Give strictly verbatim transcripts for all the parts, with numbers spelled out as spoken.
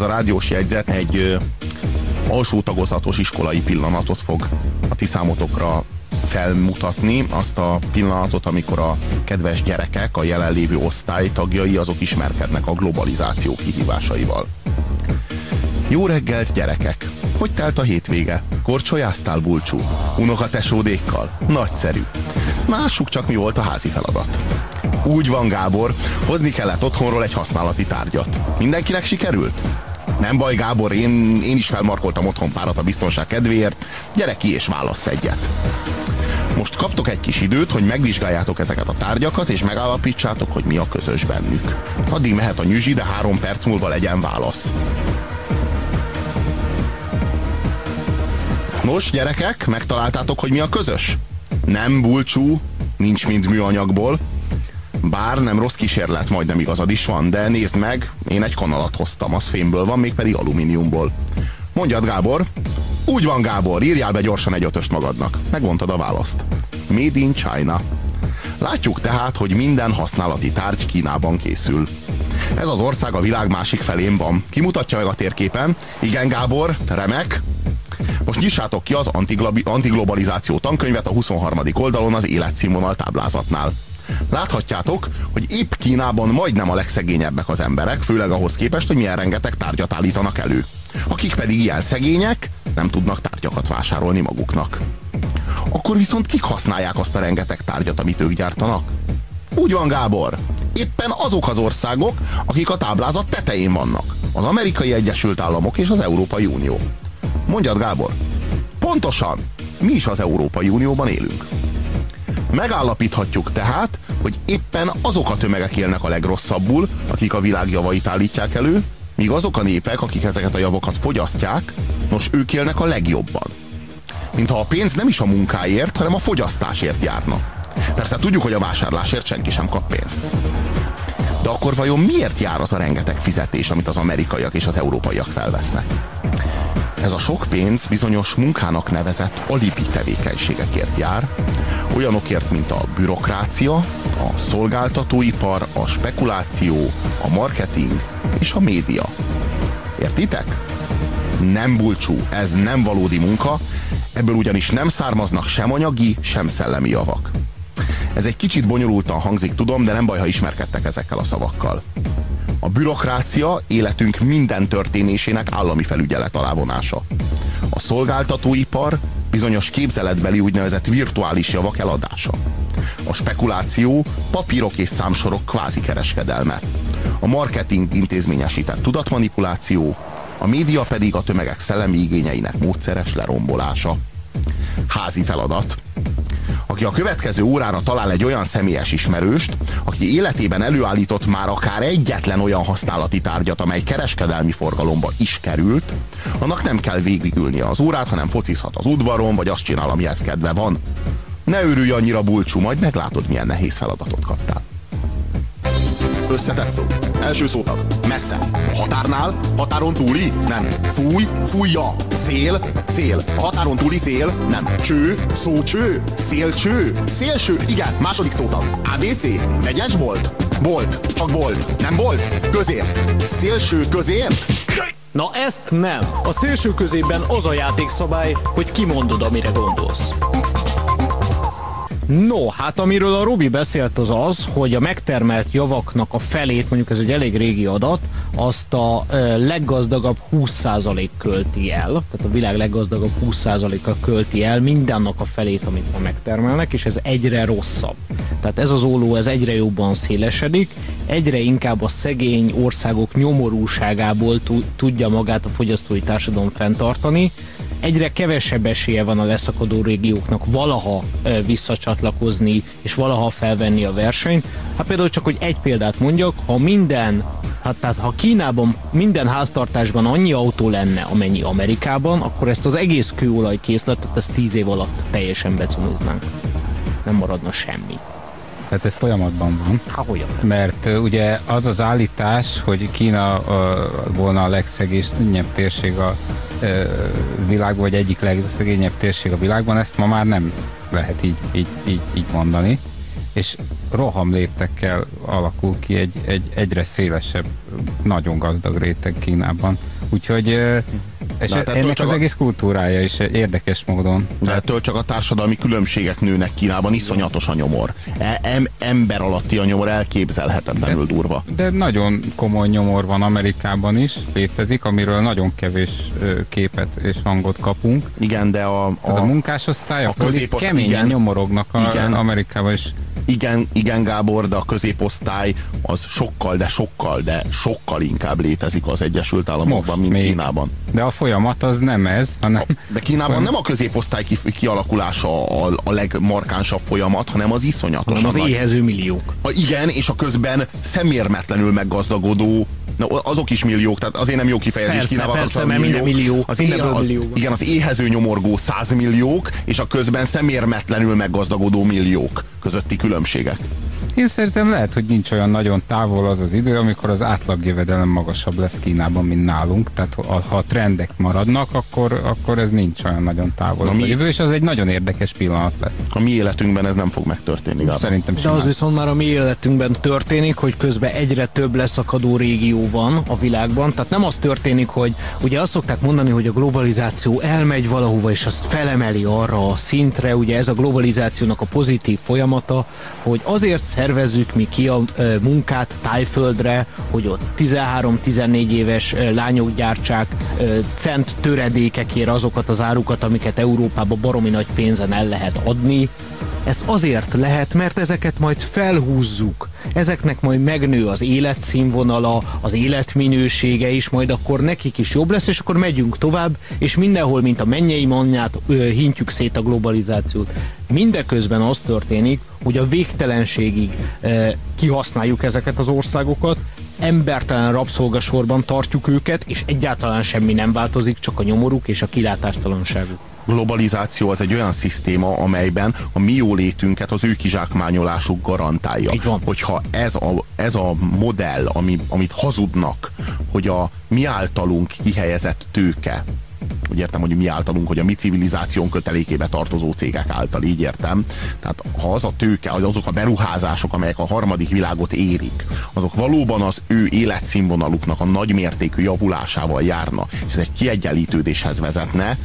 ez a rádiós jegyzet egy alsó tagozatos iskolai pillanatot fog a ti számotokra felmutatni, azt a pillanatot, amikor a kedves gyerekek, a jelenlévő osztály tagjai, azok ismerkednek a globalizáció kihívásaival. Jó reggelt, gyerekek! Hogy telt a hétvége? Korcsolyáztál, Bulcsú? Unokatesódékkal? Nagyszerű! Lássuk csak, mi volt a házi feladat. Úgy van, Gábor, hozni kellett otthonról egy használati tárgyat. Mindenkinek sikerült? Nem baj, Gábor, én, én is felmarkoltam otthon párat a biztonság kedvéért. Gyere ki és válassz egyet. Most kaptok egy kis időt, hogy megvizsgáljátok ezeket a tárgyakat, és megállapítsátok, hogy mi a közös bennük. Addig mehet a nyüzsi, de három perc múlva legyen válasz. Nos, gyerekek, megtaláltátok, hogy mi a közös? Nem, Bulcsú, nincs mind műanyagból. Bár nem rossz kísérlet, majdnem igazad is van, de nézd meg, én egy kanalat hoztam, az fémből van, mégpedig alumíniumból. Mondjad, Gábor! Úgy van, Gábor, írjál be gyorsan egy ötöst magadnak. Megmondtad a választ. Made in China. Látjuk tehát, hogy minden használati tárgy Kínában készül. Ez az ország a világ másik felén van. Kimutatja meg a térképen. Igen, Gábor, remek! Most nyissátok ki az antiglobalizáció tankönyvet a huszonharmadik oldalon az életszínvonal táblázatnál. Láthatjátok, hogy épp Kínában majdnem a legszegényebbek az emberek, főleg ahhoz képest, hogy milyen rengeteg tárgyat állítanak elő. Akik pedig ilyen szegények, nem tudnak tárgyakat vásárolni maguknak. Akkor viszont kik használják azt a rengeteg tárgyat, amit ők gyártanak? Úgy van, Gábor! Éppen azok az országok, akik a táblázat tetején vannak. Az Amerikai Egyesült Államok és az Európai Unió. Mondjad, Gábor! Pontosan! Mi is az Európai Unióban élünk. Megállapíthatjuk tehát, hogy éppen azok a tömegek élnek a legrosszabbul, akik a világ javait állítják elő, míg azok a népek, akik ezeket a javokat fogyasztják, nos, ők élnek a legjobban. Mintha a pénz nem is a munkáért, hanem a fogyasztásért járna. Persze tudjuk, hogy a vásárlásért senki sem kap pénzt. De akkor vajon miért jár az a rengeteg fizetés, amit az amerikaiak és az európaiak felvesznek? Ez a sok pénz bizonyos munkának nevezett alibi tevékenységekért jár, olyanokért, mint a bürokrácia, a szolgáltatóipar, a spekuláció, a marketing és a média. Értitek? Nem, Bulcsú, ez nem valódi munka, ebből ugyanis nem származnak sem anyagi, sem szellemi javak. Ez egy kicsit bonyolultan hangzik, tudom, de nem baj, ha ismerkedtek ezekkel a szavakkal. A bürokrácia életünk minden történésének állami felügyelet alá vonása. A szolgáltatóipar bizonyos képzeletbeli úgynevezett virtuális javak eladása. A spekuláció papírok és számsorok kvázi kereskedelme. A marketing intézményesített tudatmanipuláció, a média pedig a tömegek szellemi igényeinek módszeres lerombolása. Házi feladat. Aki a következő órára talál egy olyan személyes ismerőst, aki életében előállított már akár egyetlen olyan használati tárgyat, amely kereskedelmi forgalomba is került, annak nem kell végigülnie az órát, hanem focizhat az udvaron, vagy azt csinál, amihez kedve van. Ne örülj annyira, Bulcsú, majd meglátod, milyen nehéz feladatot kaptál. Összetett szó. Első szót az messze. Határnál, határon túli, nem. Fúj, fújja. Szél, szél. Határon túli szél, nem. Cső, szócső, szélcső, szélső. Igen, második szót az á bé cé, vegyes bolt. Bolt, csak bolt. Nem bolt, közért. Szélső közért. Na ezt nem. A szélső közében az a játékszabály, hogy kimondod, amire gondolsz. No, hát amiről a Robi beszélt, az az, hogy a megtermelt javaknak a felét, mondjuk ez egy elég régi adat, azt a leggazdagabb húsz százalék költi el, tehát a világ leggazdagabb húsz százaléka költi el mindennek a felét, amit ma megtermelnek, és ez egyre rosszabb. Tehát ez az olló, ez egyre jobban szélesedik, egyre inkább a szegény országok nyomorúságából tudja magát a fogyasztói társadalom fenntartani, egyre kevesebb esélye van a leszakadó régióknak valaha visszacsatlakozni és valaha felvenni a versenyt. Hát például csak, hogy egy példát mondjak, ha minden, hát tehát ha Kínában minden háztartásban annyi autó lenne, amennyi Amerikában, akkor ezt az egész kőolajkészletet, ezt tíz év alatt teljesen becumoznánk. Nem maradna semmi. Tehát ez folyamatban van. Há, folyamatban. Mert uh, ugye az az állítás, hogy Kína uh, volna a legszegényebb térség a uh, világban, vagy egyik legszegényebb térség a világban, ezt ma már nem lehet így, így, így, így mondani. És roham léptekkel alakul ki egy, egy egyre szélesebb nagyon gazdag réteg Kínában. Úgyhogy és hát ennek az a... egész kultúrája is érdekes módon. De ettől csak a társadalmi különbségek nőnek Kínában, iszonyatos a nyomor. Em- ember alatti a nyomor, elképzelhetetlenül de, durva. De nagyon komoly nyomor van Amerikában is, létezik, amiről nagyon kevés képet és hangot kapunk. Igen, de a, a, a munkásosztály, a középos... keményen igen, nyomorognak a, igen, Amerikában is. Igen, igen, Gábor, de a középosztály az sokkal, de sokkal, de sokkal inkább létezik az Egyesült Államokban, mint még. Kínában. De a folyamat az nem ez, hanem... A, de Kínában a... nem a középosztály kialakulása a, a legmarkánsabb folyamat, hanem az iszonyatos. Hanem az nagy... éhező milliók. A, igen, és a közben szemérmetlenül meggazdagodó, na, azok is milliók, tehát azért nem jó kifejezés. Persze, Kínában persze, mert minden millió. Az éhe, az, igen, az éhező nyomorgó százmilliók, és a közben szemérmetlenül meggazdagodó milliók közötti különbségek. Én szerintem lehet, hogy nincs olyan nagyon távol az az idő, amikor az átlagjövedelem magasabb lesz Kínában, mint nálunk. Tehát ha a trendek maradnak, akkor, akkor ez nincs olyan nagyon távol. Mi... jövő, és az egy nagyon érdekes pillanat lesz. A mi életünkben ez nem fog megtörténni. Szerintem de az viszont már a mi életünkben történik, hogy közben egyre több leszakadó régió van a világban. Tehát nem az történik, hogy ugye azt szokták mondani, hogy a globalizáció elmegy valahova, és azt felemeli arra a szintre. Ugye ez a globalizációnak a pozitív folyamata, hogy azért tervezzük mi ki a e, munkát Tájföldre, hogy ott tizenhárom-tizennégy éves e, lányok gyártsák e, cent töredékekért azokat az árukat, amiket Európába baromi nagy pénzen el lehet adni. Ez azért lehet, mert ezeket majd felhúzzuk. Ezeknek majd megnő az életszínvonala, az életminősége is, majd akkor nekik is jobb lesz, és akkor megyünk tovább, és mindenhol, mint a mennyei mannyát, hintjük szét a globalizációt. Mindeközben az történik, hogy a végtelenségig eh, kihasználjuk ezeket az országokat, embertelen rabszolgasorban tartjuk őket, és egyáltalán semmi nem változik, csak a nyomoruk és a kilátástalanságuk. Globalizáció az egy olyan szisztéma, amelyben a mi jólétünket az ő kizsákmányolásuk garantálja. Hogyha ez a, ez a modell, ami, amit hazudnak, hogy a mi általunk kihelyezett tőke, úgy értem, hogy mi általunk, hogy a mi civilizáción kötelékébe tartozó cégek által, így értem. Tehát ha az a tőke, azok a beruházások, amelyek a harmadik világot érik, azok valóban az ő életszínvonaluknak a nagymértékű javulásával járna, és ez egy kiegyenlítődéshez vezetne,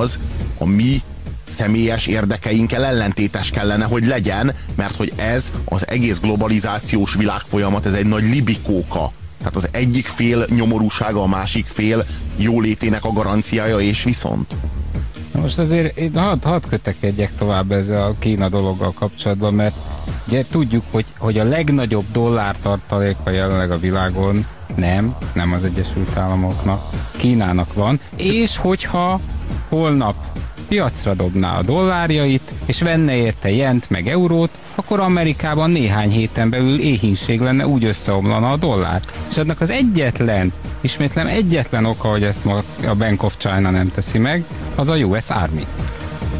az a mi személyes érdekeinkkel ellentétes kellene, hogy legyen, mert hogy ez az egész globalizációs világfolyamat, ez egy nagy libikóka. Tehát az egyik fél nyomorúsága, a másik fél jólétének a garanciája, és viszont. Most azért hadd had kötekedjek tovább ezzel a Kína dologgal kapcsolatban, mert ugye tudjuk, hogy, hogy a legnagyobb dollártartaléka jelenleg a világon nem, nem az Egyesült Államoknak, Kínának van, és hogyha holnap piacra dobná a dollárjait, és venne érte jent meg eurót, akkor Amerikában néhány héten belül éhínség lenne, úgy összeomlana a dollár. És annak az egyetlen, ismétlem egyetlen oka, hogy ezt ma a Bank of China nem teszi meg, az a U S Army.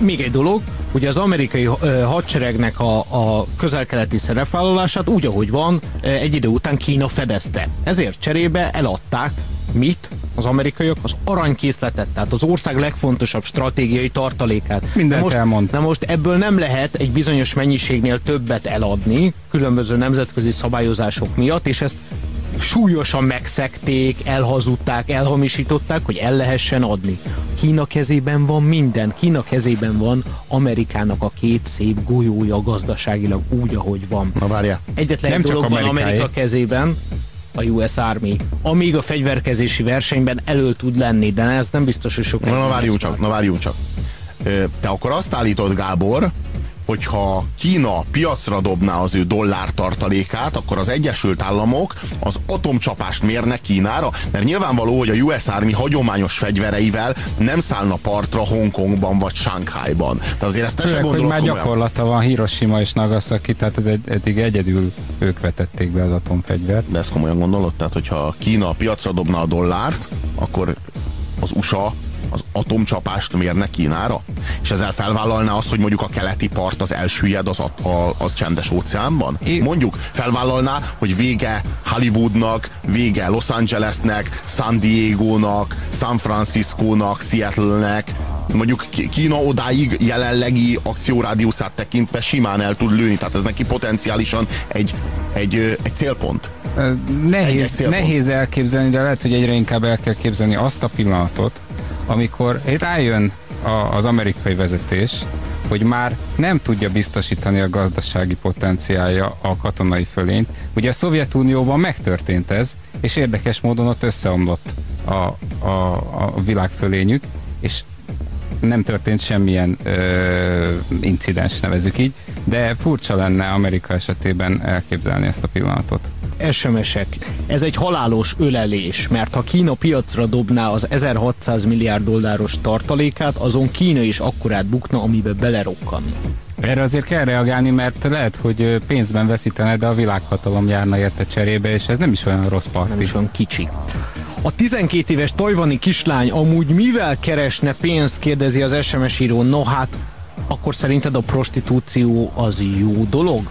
Még egy dolog, ugye az amerikai ö, hadseregnek a, a közel-keleti szerepvállalását úgy, ahogy van, egy idő után Kína fedezte. Ezért cserébe eladták. Mit? Az amerikaiak az aranykészletet, tehát az ország legfontosabb stratégiai tartalékát. Mindent most, elmondta. Na most ebből nem lehet egy bizonyos mennyiségnél többet eladni, különböző nemzetközi szabályozások miatt, és ezt súlyosan megszegték, elhazudták, elhamisították, hogy el lehessen adni. Kína kezében van minden. Kína kezében van Amerikának a két szép golyója gazdaságilag úgy, ahogy van. Na várjál. Egyetlen nem dolog van Amerika kezében, a U S Army, amíg a fegyverkezési versenyben elő tud lenni, de ez nem biztos, hogy sok... Na, na várjunk csak, na várjunk csak. Te akkor azt állítod, Gábor, hogyha Kína piacra dobná az ő dollártartalékát, akkor az Egyesült Államok az atomcsapást mérne Kínára, mert nyilvánvaló, hogy a U S Army hagyományos fegyvereivel nem szállna partra Hongkongban vagy Shanghaiban. De azért ezt te se gondolod, már gyakorlata van Hiroshima és Nagasaki, tehát ez egy, eddig egyedül ők vetették be az atomfegyvert. De ezt komolyan gondolod? Tehát, hogyha Kína piacra dobna a dollárt, akkor az u es á az atomcsapást mérne Kínára? És ezzel felvállalná azt, hogy mondjuk a keleti part az elsüllyed az, a, a, az csendes óceánban? Mondjuk felvállalná, hogy vége Hollywoodnak, vége Los Angelesnek, San Diegónak, San Franciscónak, Seattlenek. Mondjuk Kína odáig jelenlegi akciórádiuszát tekintve simán el tud lőni, tehát ez neki potenciálisan egy, egy, egy célpont. Nehéz, nehéz elképzelni, de lehet, hogy egyre inkább el kell képzelni azt a pillanatot, amikor rájön a, az amerikai vezetés, hogy már nem tudja biztosítani a gazdasági potenciálja a katonai fölényt. Ugye a Szovjetunióban megtörtént ez, és érdekes módon ott összeomlott a, a, a világfölényük, és nem történt semmilyen ö, incidens, nevezük így, de furcsa lenne Amerika esetében elképzelni ezt a pillanatot. es em esek. Ez egy halálos ölelés, mert ha Kína piacra dobná az ezerhatszáz milliárd dolláros tartalékát, azon Kína is akkorát bukna, amiben belerokkan. Erre azért kell reagálni, mert lehet, hogy pénzben veszítene, de a világhatalom járna érte cserébe, és ez nem is olyan rossz parti. Nem is olyan kicsi. A tizenkét éves tajvani kislány amúgy mivel keresne pénzt, kérdezi az es em es író. No hát, akkor szerinted a prostitúció az jó dolog?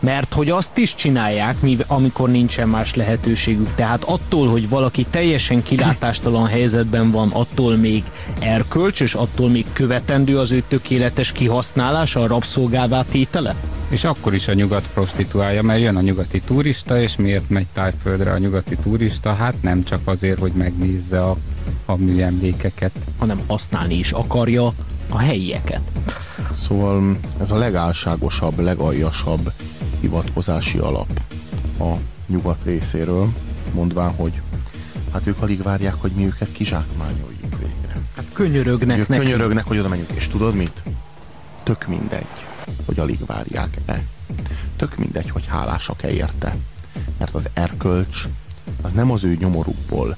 Mert hogy azt is csinálják, amikor nincsen más lehetőségük. Tehát attól, hogy valaki teljesen kilátástalan helyzetben van, attól még erkölcs, és attól még követendő az ő tökéletes kihasználása, a rabszolgává tétele? És akkor is a nyugat prostituálja, mert jön a nyugati turista, és miért megy Tájföldre a nyugati turista? Hát nem csak azért, hogy megnézze a, a műemlékeket. Hanem használni is akarja a helyieket. Szóval ez a legálságosabb, legaljasabb hivatkozási alap a nyugat részéről, mondván, hogy hát ők alig várják, hogy mi őket kizsákmányoljuk végre. Hát könyörögnek ők nekünk. Könyörögnek, hogy oda menjünk, és tudod mit? Tök mindegy, hogy alig várják-e. Tök mindegy, hogy hálásak-e érte. Mert az erkölcs az nem az ő nyomorukból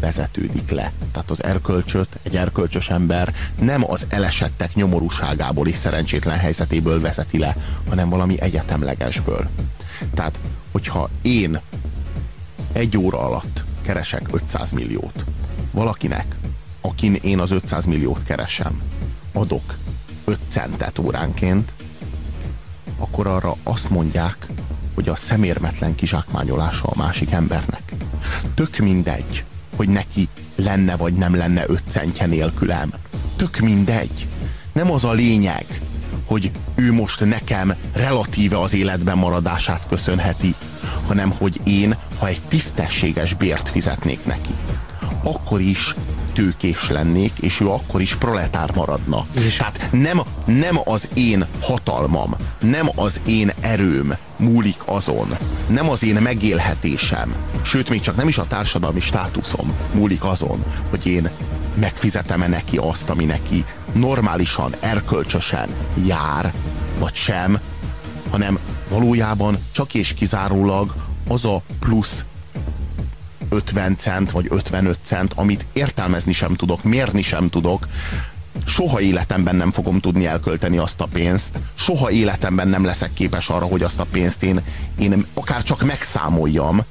vezetődik le. Tehát az erkölcsöt, egy erkölcsös ember nem az elesettek nyomorúságából és szerencsétlen helyzetéből vezeti le, hanem valami egyetemlegesből. Tehát, hogyha én egy óra alatt keresek ötszáz milliót, valakinek, akin én az ötszáz milliót keresem, adok öt centet óránként, akkor arra azt mondják, hogy a szemérmetlen kizsákmányolása a másik embernek. Tök mindegy, hogy neki lenne vagy nem lenne öt centje nélkülem. Tök mindegy. Nem az a lényeg, hogy ő most nekem relatíve az életben maradását köszönheti, hanem hogy én, ha egy tisztességes bért fizetnék neki, akkor is tőkés lennék, és ő akkor is proletár maradna. És tehát nem, nem az én hatalmam, nem az én erőm múlik azon, nem az én megélhetésem, sőt, még csak nem is a társadalmi státuszom múlik azon, hogy én megfizetem-e neki azt, ami neki normálisan, erkölcsösen jár, vagy sem, hanem valójában csak és kizárólag az a plusz ötven cent vagy ötvenöt cent, amit értelmezni sem tudok, mérni sem tudok. Soha életemben nem fogom tudni elkölteni azt a pénzt, soha életemben nem leszek képes arra, hogy azt a pénzt én, én akár csak megszámoljam,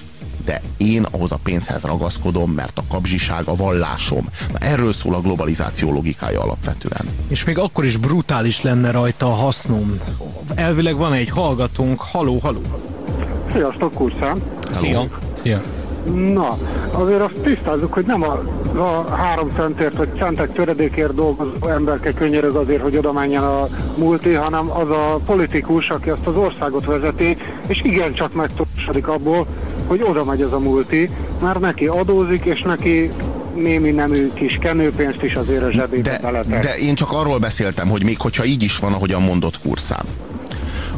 de én ahhoz a pénzhez ragaszkodom, mert a kapzsiság a vallásom. Na, erről szól a globalizáció logikája alapvetően. És még akkor is brutális lenne rajta a hasznom. Elvileg van egy hallgatónk. Haló, haló. Sziasztok, Kurszám. Szia. Szia. Na, azért azt tisztázzuk, hogy nem a, a három centért, vagy centek töredékért dolgozó emberke könyörög azért, hogy oda menjen a multi, hanem az a politikus, aki azt az országot vezeti, és igencsak megtudósodik abból, hogy oda megy ez a multi, mert neki adózik, és neki némi nemű kis kenőpénzt is azért a zsebébe beletek. De én csak arról beszéltem, hogy még hogyha így is van, ahogyan mondott Kurszám,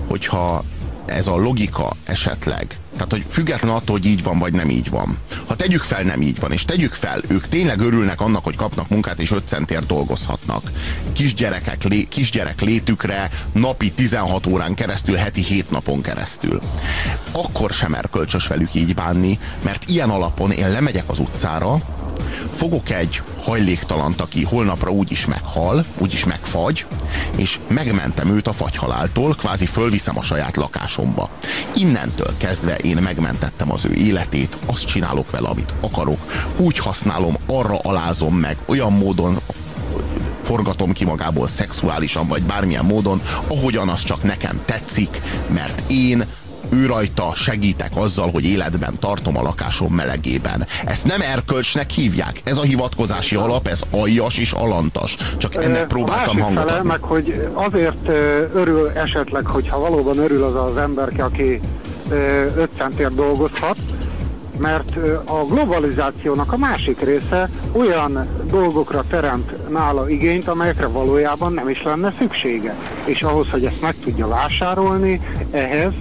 hogyha ez a logika esetleg, tehát hogy független attól, hogy így van, vagy nem így van. Ha tegyük fel, nem így van, és tegyük fel, ők tényleg örülnek annak, hogy kapnak munkát, és öt centért dolgozhatnak. Kisgyerekek, lé, kisgyerek létükre napi tizenhat órán keresztül, heti hét napon keresztül. Akkor sem erkölcsös velük így bánni, mert ilyen alapon én lemegyek az utcára, fogok egy hajléktalant, aki holnapra úgyis meghal, úgyis megfagy, és megmentem őt a fagyhaláltól, kvázi fölviszem a saját lakásomba. Innentől kezdve én megmentettem az ő életét, azt csinálok vele, amit akarok, úgy használom, arra alázom meg, olyan módon forgatom ki magából szexuálisan, vagy bármilyen módon, ahogyan az csak nekem tetszik, mert én ő rajta segítek azzal, hogy életben tartom a lakásom melegében. Ezt nem erkölcsnek hívják. Ez a hivatkozási alap, ez aljas és alantas. Csak ennek próbáltam hangot adni. Meg, hogy azért örül esetleg, hogyha valóban örül az az emberke, aki öt centért dolgozhat, mert a globalizációnak a másik része olyan dolgokra teremt nála igényt, amelyekre valójában nem is lenne szüksége. És ahhoz, hogy ezt meg tudja vásárolni, ehhez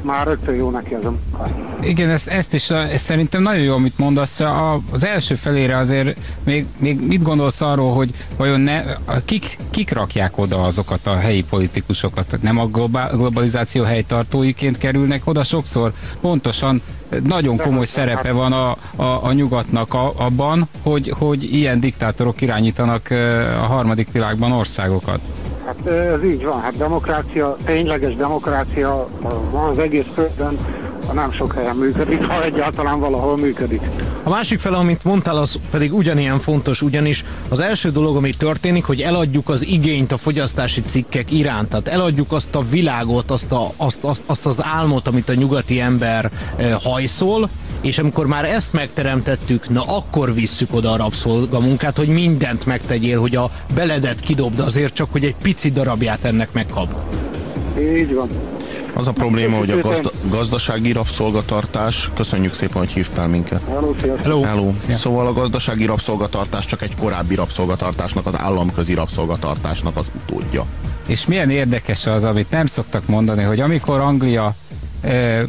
már rögtön jó neki ez a munka. Igen, ezt, ezt is ezt szerintem nagyon jó, amit mondasz. A, az első felére azért még, még mit gondolsz arról, hogy vajon ne, kik, kik rakják oda azokat a helyi politikusokat? Nem a globalizáció helytartóiként kerülnek oda sokszor? Pontosan nagyon komoly szerepe van a, a, a nyugatnak a, abban, hogy, hogy ilyen diktátorok irányítanak a harmadik világban országokat. Hát ez így van, hát demokrácia, tényleges demokrácia van az egész földön, nem sok helyen működik, ha egyáltalán valahol működik. A másik fele, amit mondtál, az pedig ugyanilyen fontos, ugyanis az első dolog, ami történik, hogy eladjuk az igényt a fogyasztási cikkek iránt, tehát eladjuk azt a világot, azt, a, azt, azt, azt az álmot, amit a nyugati ember hajszol, és amikor már ezt megteremtettük, na akkor visszük oda a rabszolgamunkát, hogy mindent megtegyél, hogy a beledet kidobd azért csak, hogy egy pici darabját ennek megkap. Így van. Az a probléma, hogy a gazda, gazdasági rabszolgatartás, köszönjük szépen, hogy hívtál minket. Hello, Hello. Hello. Szóval a gazdasági rabszolgatartás csak egy korábbi rabszolgatartásnak, az államközi rabszolgatartásnak az utódja. És milyen érdekes az, amit nem szoktak mondani, hogy amikor Anglia e,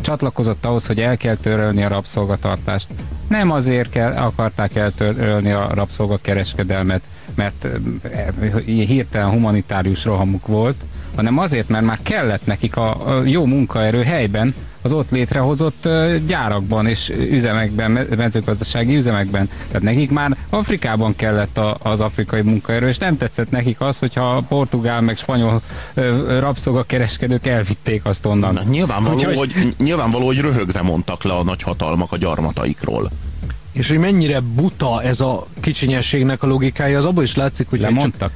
csatlakozott ahhoz, hogy el kell törölni a rabszolgatartást, nem azért kell, akarták eltörölni a rabszolgakereskedelmet, mert hirtelen humanitárius rohamuk volt, hanem azért, mert már kellett nekik a jó munkaerő helyben, az ott létrehozott gyárakban és üzemekben, mezőgazdasági üzemekben. Tehát nekik már Afrikában kellett az afrikai munkaerő, és nem tetszett nekik az, hogyha a portugál meg spanyol rabszolgakereskedők elvitték azt onnan. Na, nyilvánvaló, Úgyhogy... hogy, nyilvánvaló, hogy röhögve mondtak le a nagyhatalmak a gyarmataikról. És hogy mennyire buta ez a kicsinyességnek a logikája, az abból is látszik, hogy... Lemondtak?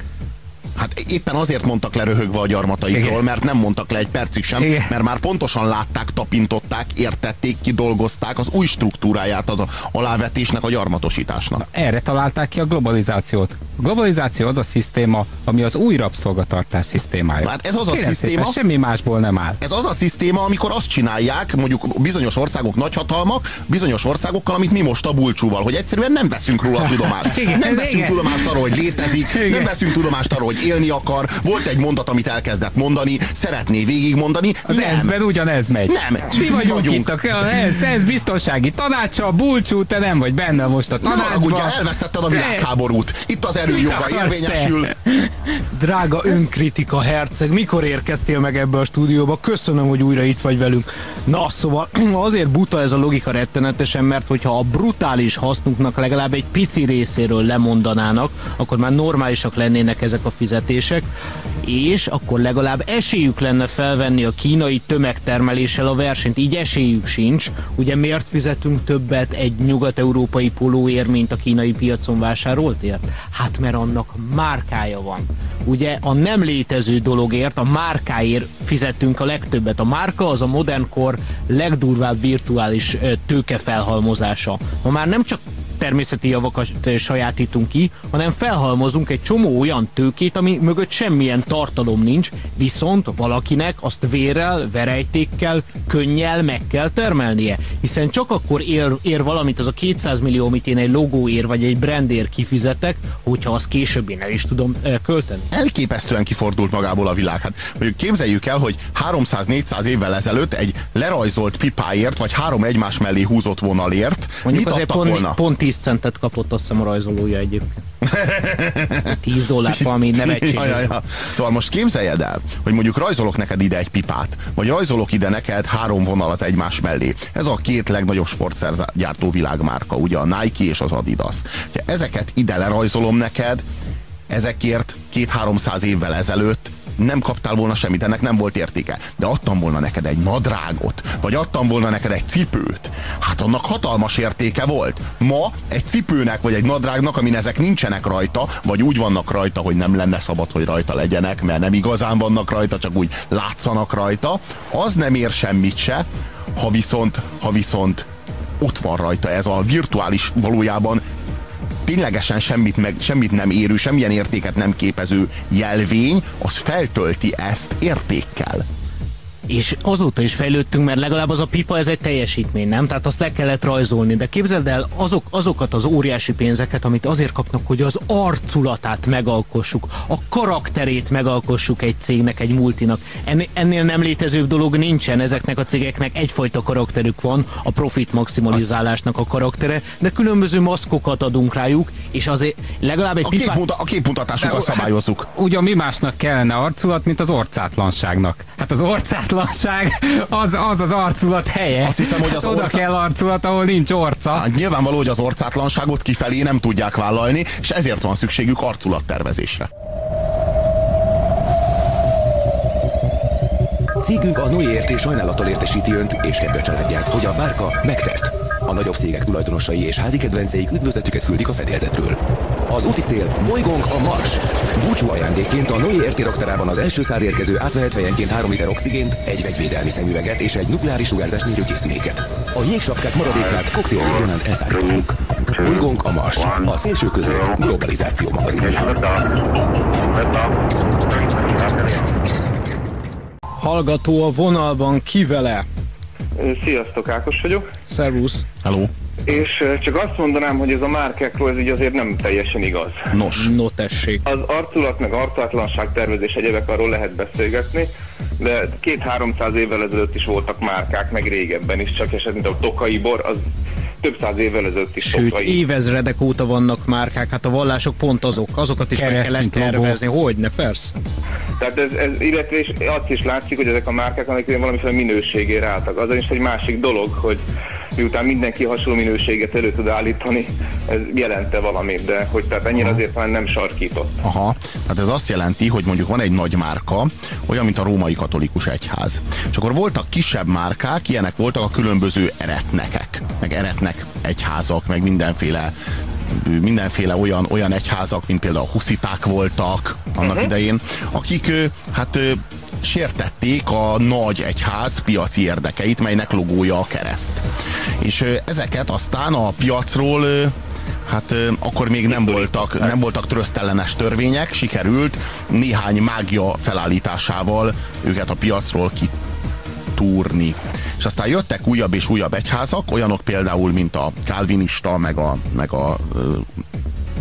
Hát éppen azért mondtak le röhögve a gyarmataikról, igen, mert nem mondtak le egy percig sem, igen, mert már pontosan látták, tapintották, értették, kidolgozták az új struktúráját az alávetésnek, a gyarmatosításnak. Erre találták ki a globalizációt. A globalizáció az a szisztéma, ami az új rabszolgatartás szisztémája. Hát ez az a Kérem szisztéma, szépen, semmi másból nem áll. Ez az a szisztéma, amikor azt csinálják, mondjuk bizonyos országok nagyhatalmak, bizonyos országokkal, amit mi most a bulcsúval, hogy egyszerűen nem veszünk róla tudomást. Igen, nem veszünk igen. tudomást arról, hogy létezik, igen. nem veszünk tudomást arról, hogy élni akar, volt egy mondat, amit elkezdett mondani, szeretné végigmondani. Az ezben ugyanez megy. Nem, mi vagyunk, vagyunk itt, a, ez, ez biztonsági tanácsa, a bulcsú, te nem vagy benne most a tanácsban. Na, elvesztetted a világháborút. Itt az erőjoga érvényesül. Drága önkritika, herceg, mikor érkeztél meg ebbe a stúdióba? Köszönöm, hogy újra itt vagy velünk. Na, szóval azért buta ez a logika rettenetesen, mert hogyha a brutális hasznunknak legalább egy pici részéről lemondanának, akkor már normálisak lennének ezek a fizetések. És akkor legalább esélyük lenne felvenni a kínai tömegtermeléssel a versenyt. Így esélyük sincs. Ugye miért fizetünk többet egy nyugat-európai pólóért, mint a kínai piacon vásároltért? Hát mert annak márkája van. Ugye a nem létező dologért, a márkáért fizetünk a legtöbbet. A márka az a modernkor legdurvább virtuális tőkefelhalmozása. Ma már nem csak természeti javakat sajátítunk ki, hanem felhalmozunk egy csomó olyan tőkét, ami mögött semmilyen tartalom nincs, viszont valakinek azt vérrel, verejtékkel, könnyel meg kell termelnie. Hiszen csak akkor ér, ér valamit az a kétszáz millió, amit én egy logóért vagy egy brandért kifizetek, hogyha azt később én el is tudom költeni. Elképesztően kifordult magából a világ. Hát mondjuk képzeljük el, hogy háromszáz-négyszáz évvel ezelőtt egy lerajzolt pipáért, vagy három egymás mellé húzott vonalért mondjuk mit adtak pont, volna? Pont tíz centet kapott, azt hiszem, a rajzolója egyébként. tíz dollár, valami nevetség. Szóval most képzeljed el, hogy mondjuk rajzolok neked ide egy pipát, vagy rajzolok ide neked három vonalat egymás mellé. Ez a két legnagyobb sportszergyártó világmárka, ugye a Nike és az Adidas. Ha ezeket ide lerajzolom neked, ezekért két-háromszáz évvel ezelőtt nem kaptál volna semmit, ennek nem volt értéke. De adtam volna neked egy nadrágot, vagy adtam volna neked egy cipőt. Hát annak hatalmas értéke volt. Ma egy cipőnek, vagy egy nadrágnak, amin ezek nincsenek rajta, vagy úgy vannak rajta, hogy nem lenne szabad, hogy rajta legyenek, mert nem igazán vannak rajta, csak úgy látszanak rajta, az nem ér semmit se, ha viszont, ha viszont ott van rajta ez a virtuális, valójában ténylegesen semmit, meg, semmit nem érő, semmilyen értéket nem képező jelvény, az feltölti ezt értékkel. És azóta is fejlődtünk, mert legalább az a pipa, ez egy teljesítmény, nem? Tehát azt le kellett rajzolni. De képzeld el azok, azokat az óriási pénzeket, amit azért kapnak, hogy az arculatát megalkossuk, a karakterét megalkossuk egy cégnek, egy multinak. Ennél nem létezőbb dolog nincsen, ezeknek a cégeknek egyfajta karakterük van, a profit maximalizálásnak a karaktere, de különböző maszkokat adunk rájuk, és azért legalább egy pipa... A képmutatásukat szabályozzuk. Hát, ugyan mi másnak kellene arculat, mint az orcátlanságnak. Hát az orcátlan Az, az az arculat helye. Azt hiszem, hogy az Oda orca... kell arculat, ahol nincs orca. Hát, nyilvánvaló, hogy az orcátlanságot kifelé nem tudják vállalni, és ezért van szükségük arculattervezésre. Cégünk a Noéért és sajnálattal értesíti önt és kedve családját, hogy a márka megtett. A nagyobb cégek tulajdonosai és házi kedvenceik üdvözletüket küldik a fedélzetről. Az úti cél bolygónk a Mars. Búcsú ajándékként a Noé er té raktárában az első száz érkező átvehetvenként három liter oxigént, egy vegyvédelmi szemüveget és egy nukleáris sugárzás mérő készüléket. A jégsapkák maradékát koktélgyanánt elszállítottuk. Bolygónk a Mars. A szélső közeg globalizáció magazinja. Hallgató a vonalban, ki vele? Sziasztok, Ákos vagyok. Szervusz. Hello. És csak azt mondanám, hogy ez a márkákról ez így azért nem teljesen igaz. Nos, no tessék. Az arculat meg arcátlanság tervezés egyébek, arról lehet beszélgetni, de két-háromszáz évvel ezelőtt is voltak márkák, meg régebben is, csak esetleg a tokai bor, az több száz évvel ezelőtt is sokai. Sőt, évezredek óta vannak márkák, hát a vallások pont azok, azokat is meg kellett tervezni, hogyne, persze. Tehát ez, ez illetve is, azt is látszik, hogy ezek a márkák annak idején valamiféle minőségére álltak. Azon is egy másik dolog, hogy miután mindenki hasonló minőséget elő tud állítani, ez jelente valamit, de hogy tehát ennyire azért már nem sarkított. Aha, tehát ez azt jelenti, hogy mondjuk van egy nagy márka, olyan, mint a római katolikus egyház. És akkor voltak kisebb márkák, ilyenek voltak a különböző eretnekek, meg eretnek egyházak, meg mindenféle mindenféle olyan, olyan egyházak, mint például a husziták voltak annak uh-huh. idején, akik hát sértették a nagy egyház piaci érdekeit, melynek logója a kereszt. És ezeket aztán a piacról, hát akkor még nem voltak, nem voltak trösztellenes törvények, sikerült néhány mágia felállításával őket a piacról kitúrni. És aztán jöttek újabb és újabb egyházak, olyanok például, mint a kálvinista, meg a, meg a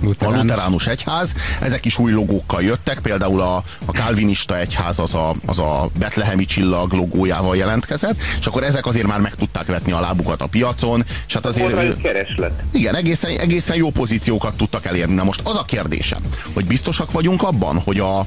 Luteránus. A luteránus egyház, ezek is új logókkal jöttek, például a, a kálvinista egyház az a, az a betlehemi csillag logójával jelentkezett, és akkor ezek azért már meg tudták vetni a lábukat a piacon, és hát azért... Olyan kereslet. Igen, egészen, egészen jó pozíciókat tudtak elérni. Na most az a kérdésem, hogy biztosak vagyunk abban, hogy a,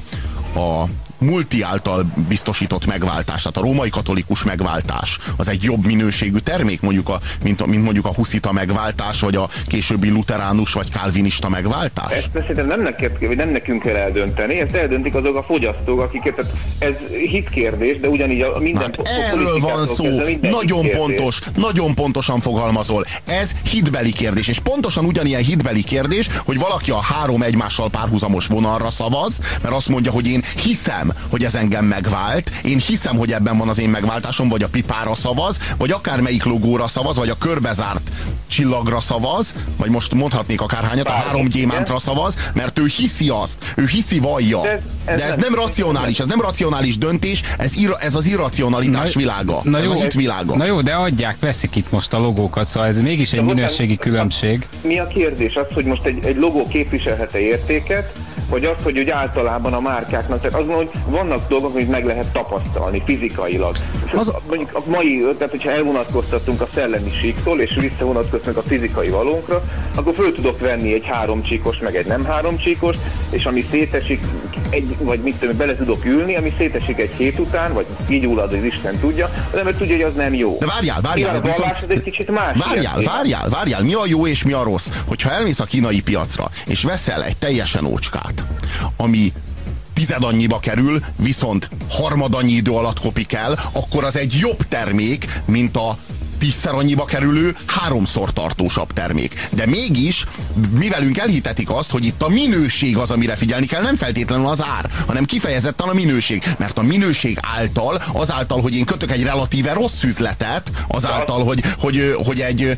a multi által biztosított megváltás, tehát a római katolikus megváltás, az egy jobb minőségű termék, mondjuk a, mint, mint mondjuk a huszita megváltás, vagy a későbbi luteránus, vagy kálvinista megváltás? Ezt szerintem nem, neked, nem nekünk kell eldönteni, ezt eldöntik azok a fogyasztók, akiket, tehát ez hitkérdés, de ugyanígy a minden... Hát erről van szó, nagyon pontos, nagyon pontosan fogalmazol. Ez hitbeli kérdés, és pontosan ugyanilyen hitbeli kérdés, hogy valaki a három egymással párhuzamos vonalra szavaz, mert azt mondja, hogy én hiszem, hogy ez engem megvált, én hiszem, hogy ebben van az én megváltásom, vagy a pipára szavaz, vagy akármelyik logóra szavaz, vagy a körbezárt csillagra szavaz, vagy most mondhatnék akárhányat, a három gyémántra szavaz, mert ő hiszi azt, ő hiszi, vallja. De ez, ez, de ez nem, nem racionális, ez nem racionális döntés, ez, ir, ez az irracionalitás na, világa, na ez jó, a hit világa. Na jó, de adják, veszik itt most a logókat, szóval ez mégis egy minőségi különbség. Mi a kérdés? Az, hogy most egy, egy logó képviselhet-e értéket, vagy az, hogy úgy általában a márkáknak, tehát azon, hogy vannak dolgok, amit meg lehet tapasztalni fizikailag. Az... Mondjuk a mai, tehát hogyha elvonatkoztattunk a szellemi síktól, és visszavonatkoztunk a fizikai valónkra, akkor föl tudok venni egy háromcsíkos, meg egy nem háromcsíkos, és ami szétesik, egy, vagy mit tudom, bele tudok ülni, ami szétesik egy hét után, vagy így úlad, az Isten tudja, az ember tudja, hogy az nem jó. De várjál, várjál. A vallás az egy kicsit más. Várjál, várjál, várjál, várjál, mi a jó és mi a rossz? Hogyha elmész a kínai piacra, és veszel egy teljesen ócskát, ami tizedannyiba kerül, viszont harmadannyi idő alatt kopik el, akkor az egy jobb termék, mint a tízszer annyiba kerülő, háromszor tartósabb termék. De mégis, mivelünk elhitetik azt, hogy itt a minőség az, amire figyelni kell, nem feltétlenül az ár, hanem kifejezetten a minőség. Mert a minőség által, azáltal, hogy én kötök egy relatíve rossz üzletet, azáltal, hogy, hogy, hogy egy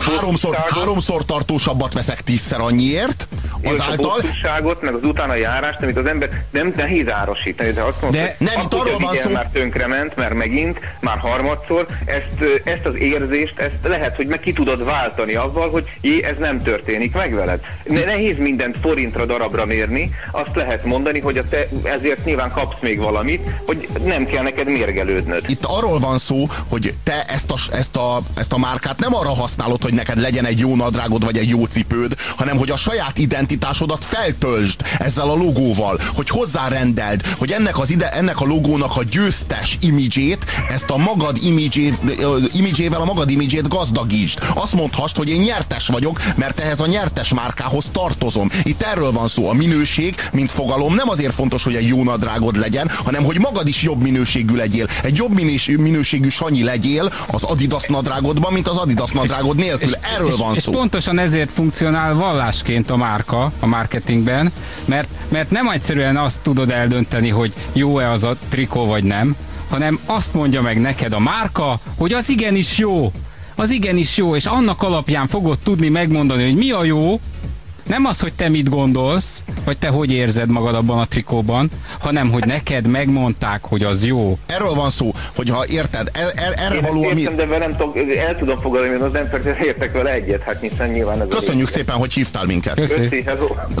háromszor, háromszor tartósabbat veszek tízszer annyiért, Azáltal... a bosszúságot, meg az utána járást, amit az ember nem nehéz árasítani. De azt mondta, de nem, akkor, hogy igen, szó... már tönkrement, már megint, már harmadszor, ezt, ezt az érzést, ezt lehet, hogy meg ki tudod váltani avval, hogy jé, ez nem történik meg veled. Nehéz mindent forintra, darabra mérni, azt lehet mondani, hogy a te ezért nyilván kapsz még valamit, hogy nem kell neked mérgelődnöd. Itt arról van szó, hogy te ezt a, ezt a, ezt a márkát nem arra használod, hogy neked legyen egy jó nadrágod, vagy egy jó cipőd, hanem hogy a saját identitásodat feltöltsd ezzel a logóval, hogy hozzárendeld, hogy ennek, az ide, ennek a logónak a győztes imidzsét, ezt a magad imidzsével a magad imidzsét gazdagítsd. Azt mondhast, hogy én nyertes vagyok, mert ehhez a nyertes márkához tartozom. Itt erről van szó. A minőség, mint fogalom, nem azért fontos, hogy egy jó nadrágod legyen, hanem hogy magad is jobb minőségű legyél. Egy jobb minőségű Sanyi legyél az Adidas nadrágodban, mint az Adidas nadrágod nélkül. És, erről és, van szó. És pontosan ezért funkcionál vallásként a márka a marketingben, mert, mert nem egyszerűen azt tudod eldönteni, hogy jó-e az a trikó vagy nem, hanem azt mondja meg neked a márka, hogy az igenis jó, az igenis jó, és annak alapján fogod tudni megmondani, hogy mi a jó. Nem az, hogy te mit gondolsz, vagy te hogy érzed magad abban a trikóban, hanem hogy neked megmondták, hogy az jó. Erről van szó, hogyha érted, el, el, erre való... Én értem, de nem tudom, el tudom fogadni, mert az emberek értek vele egyet, hát hiszen nyilván ez... Köszönjük szépen, hogy hívtál minket. Köszönjük.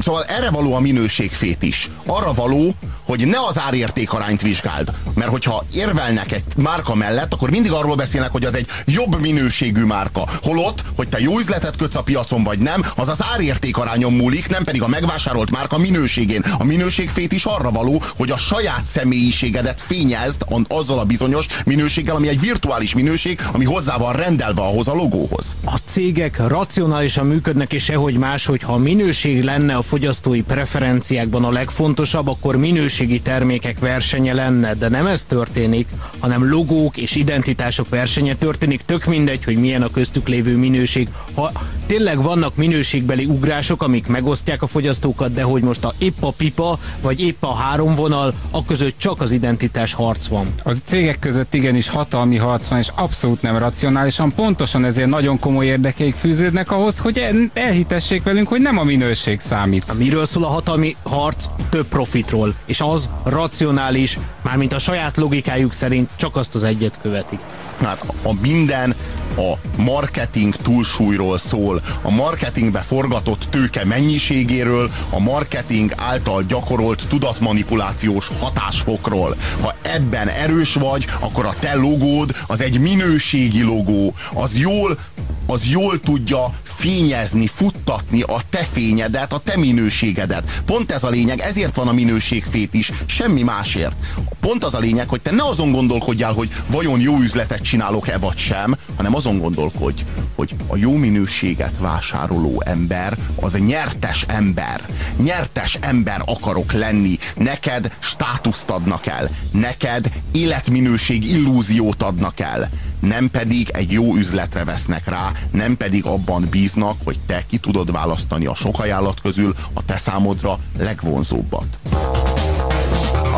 Szóval erre való a minőségfét is. Arra való, hogy ne az árértékarányt vizsgáld, mert hogyha érvelnek egy márka mellett, akkor mindig arról beszélnek, hogy az egy jobb minőségű márka. Holott, hogy te jó üzletet kötsz a piacon, vagy nem, az az árértékarány múlik, nem pedig a megvásárolt márka minőségén. A minőségfét is arra való, hogy a saját személyiségedet fényezd azzal a bizonyos minőséggel, ami egy virtuális minőség, ami hozzá van rendelve ahhoz a logóhoz. A cégek racionálisan működnek, és sehogy más, hogyha a minőség lenne a fogyasztói preferenciákban a legfontosabb, akkor minőségi termékek versenye lenne, de nem ez történik, hanem logók és identitások versenye történik, tök mindegy, hogy milyen a köztük lévő minőség. Ha tényleg vannak minőségbeli ugrások, amik megosztják a fogyasztókat, de hogy most a épp a pipa, vagy épp a három vonal, a között csak az identitás harc van. Az cégek között igenis hatalmi harc van, és abszolút nem racionálisan, pontosan ezért nagyon komoly érdekeik fűződnek ahhoz, hogy elhitessék velünk, hogy nem a minőség számít. Miről szól a hatalmi harc? Több profitról, és az racionális, mármint a saját logikájuk szerint csak azt az egyet követik. Hát a minden a marketing túlsúlyról szól, a marketingbe forgatott tőke mennyiségéről, a marketing által gyakorolt tudatmanipulációs hatásfokról. Ha ebben erős vagy, akkor a te logód az egy minőségi logó, az jól, az jól tudja fényezni, futtatni a te fényedet, a te minőségedet. Pont ez a lényeg, ezért van a minőségfét is, semmi másért. Pont az a lényeg, hogy te ne azon gondolkodjál, hogy vajon jó üzletet csinálok-e vagy sem, hanem azon gondolkodj, hogy a jó minőséget vásároló ember az egy nyertes ember. Nyertes ember akarok lenni. Neked státuszt adnak el. Neked életminőség illúziót adnak el. Nem pedig egy jó üzletre vesznek rá, nem pedig abban bíznak, hogy te ki tudod választani a sok ajánlat közül a te számodra legvonzóbbat.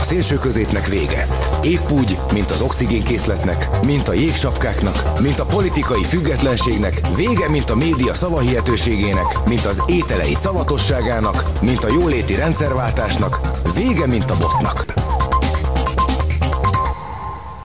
A szélső középnek vége. Épp úgy, mint az oxigénkészletnek, mint a jégsapkáknak, mint a politikai függetlenségnek, vége, mint a média szavahihetőségének, mint az ételei szavatosságának, mint a jóléti rendszerváltásnak, vége, mint a botnak.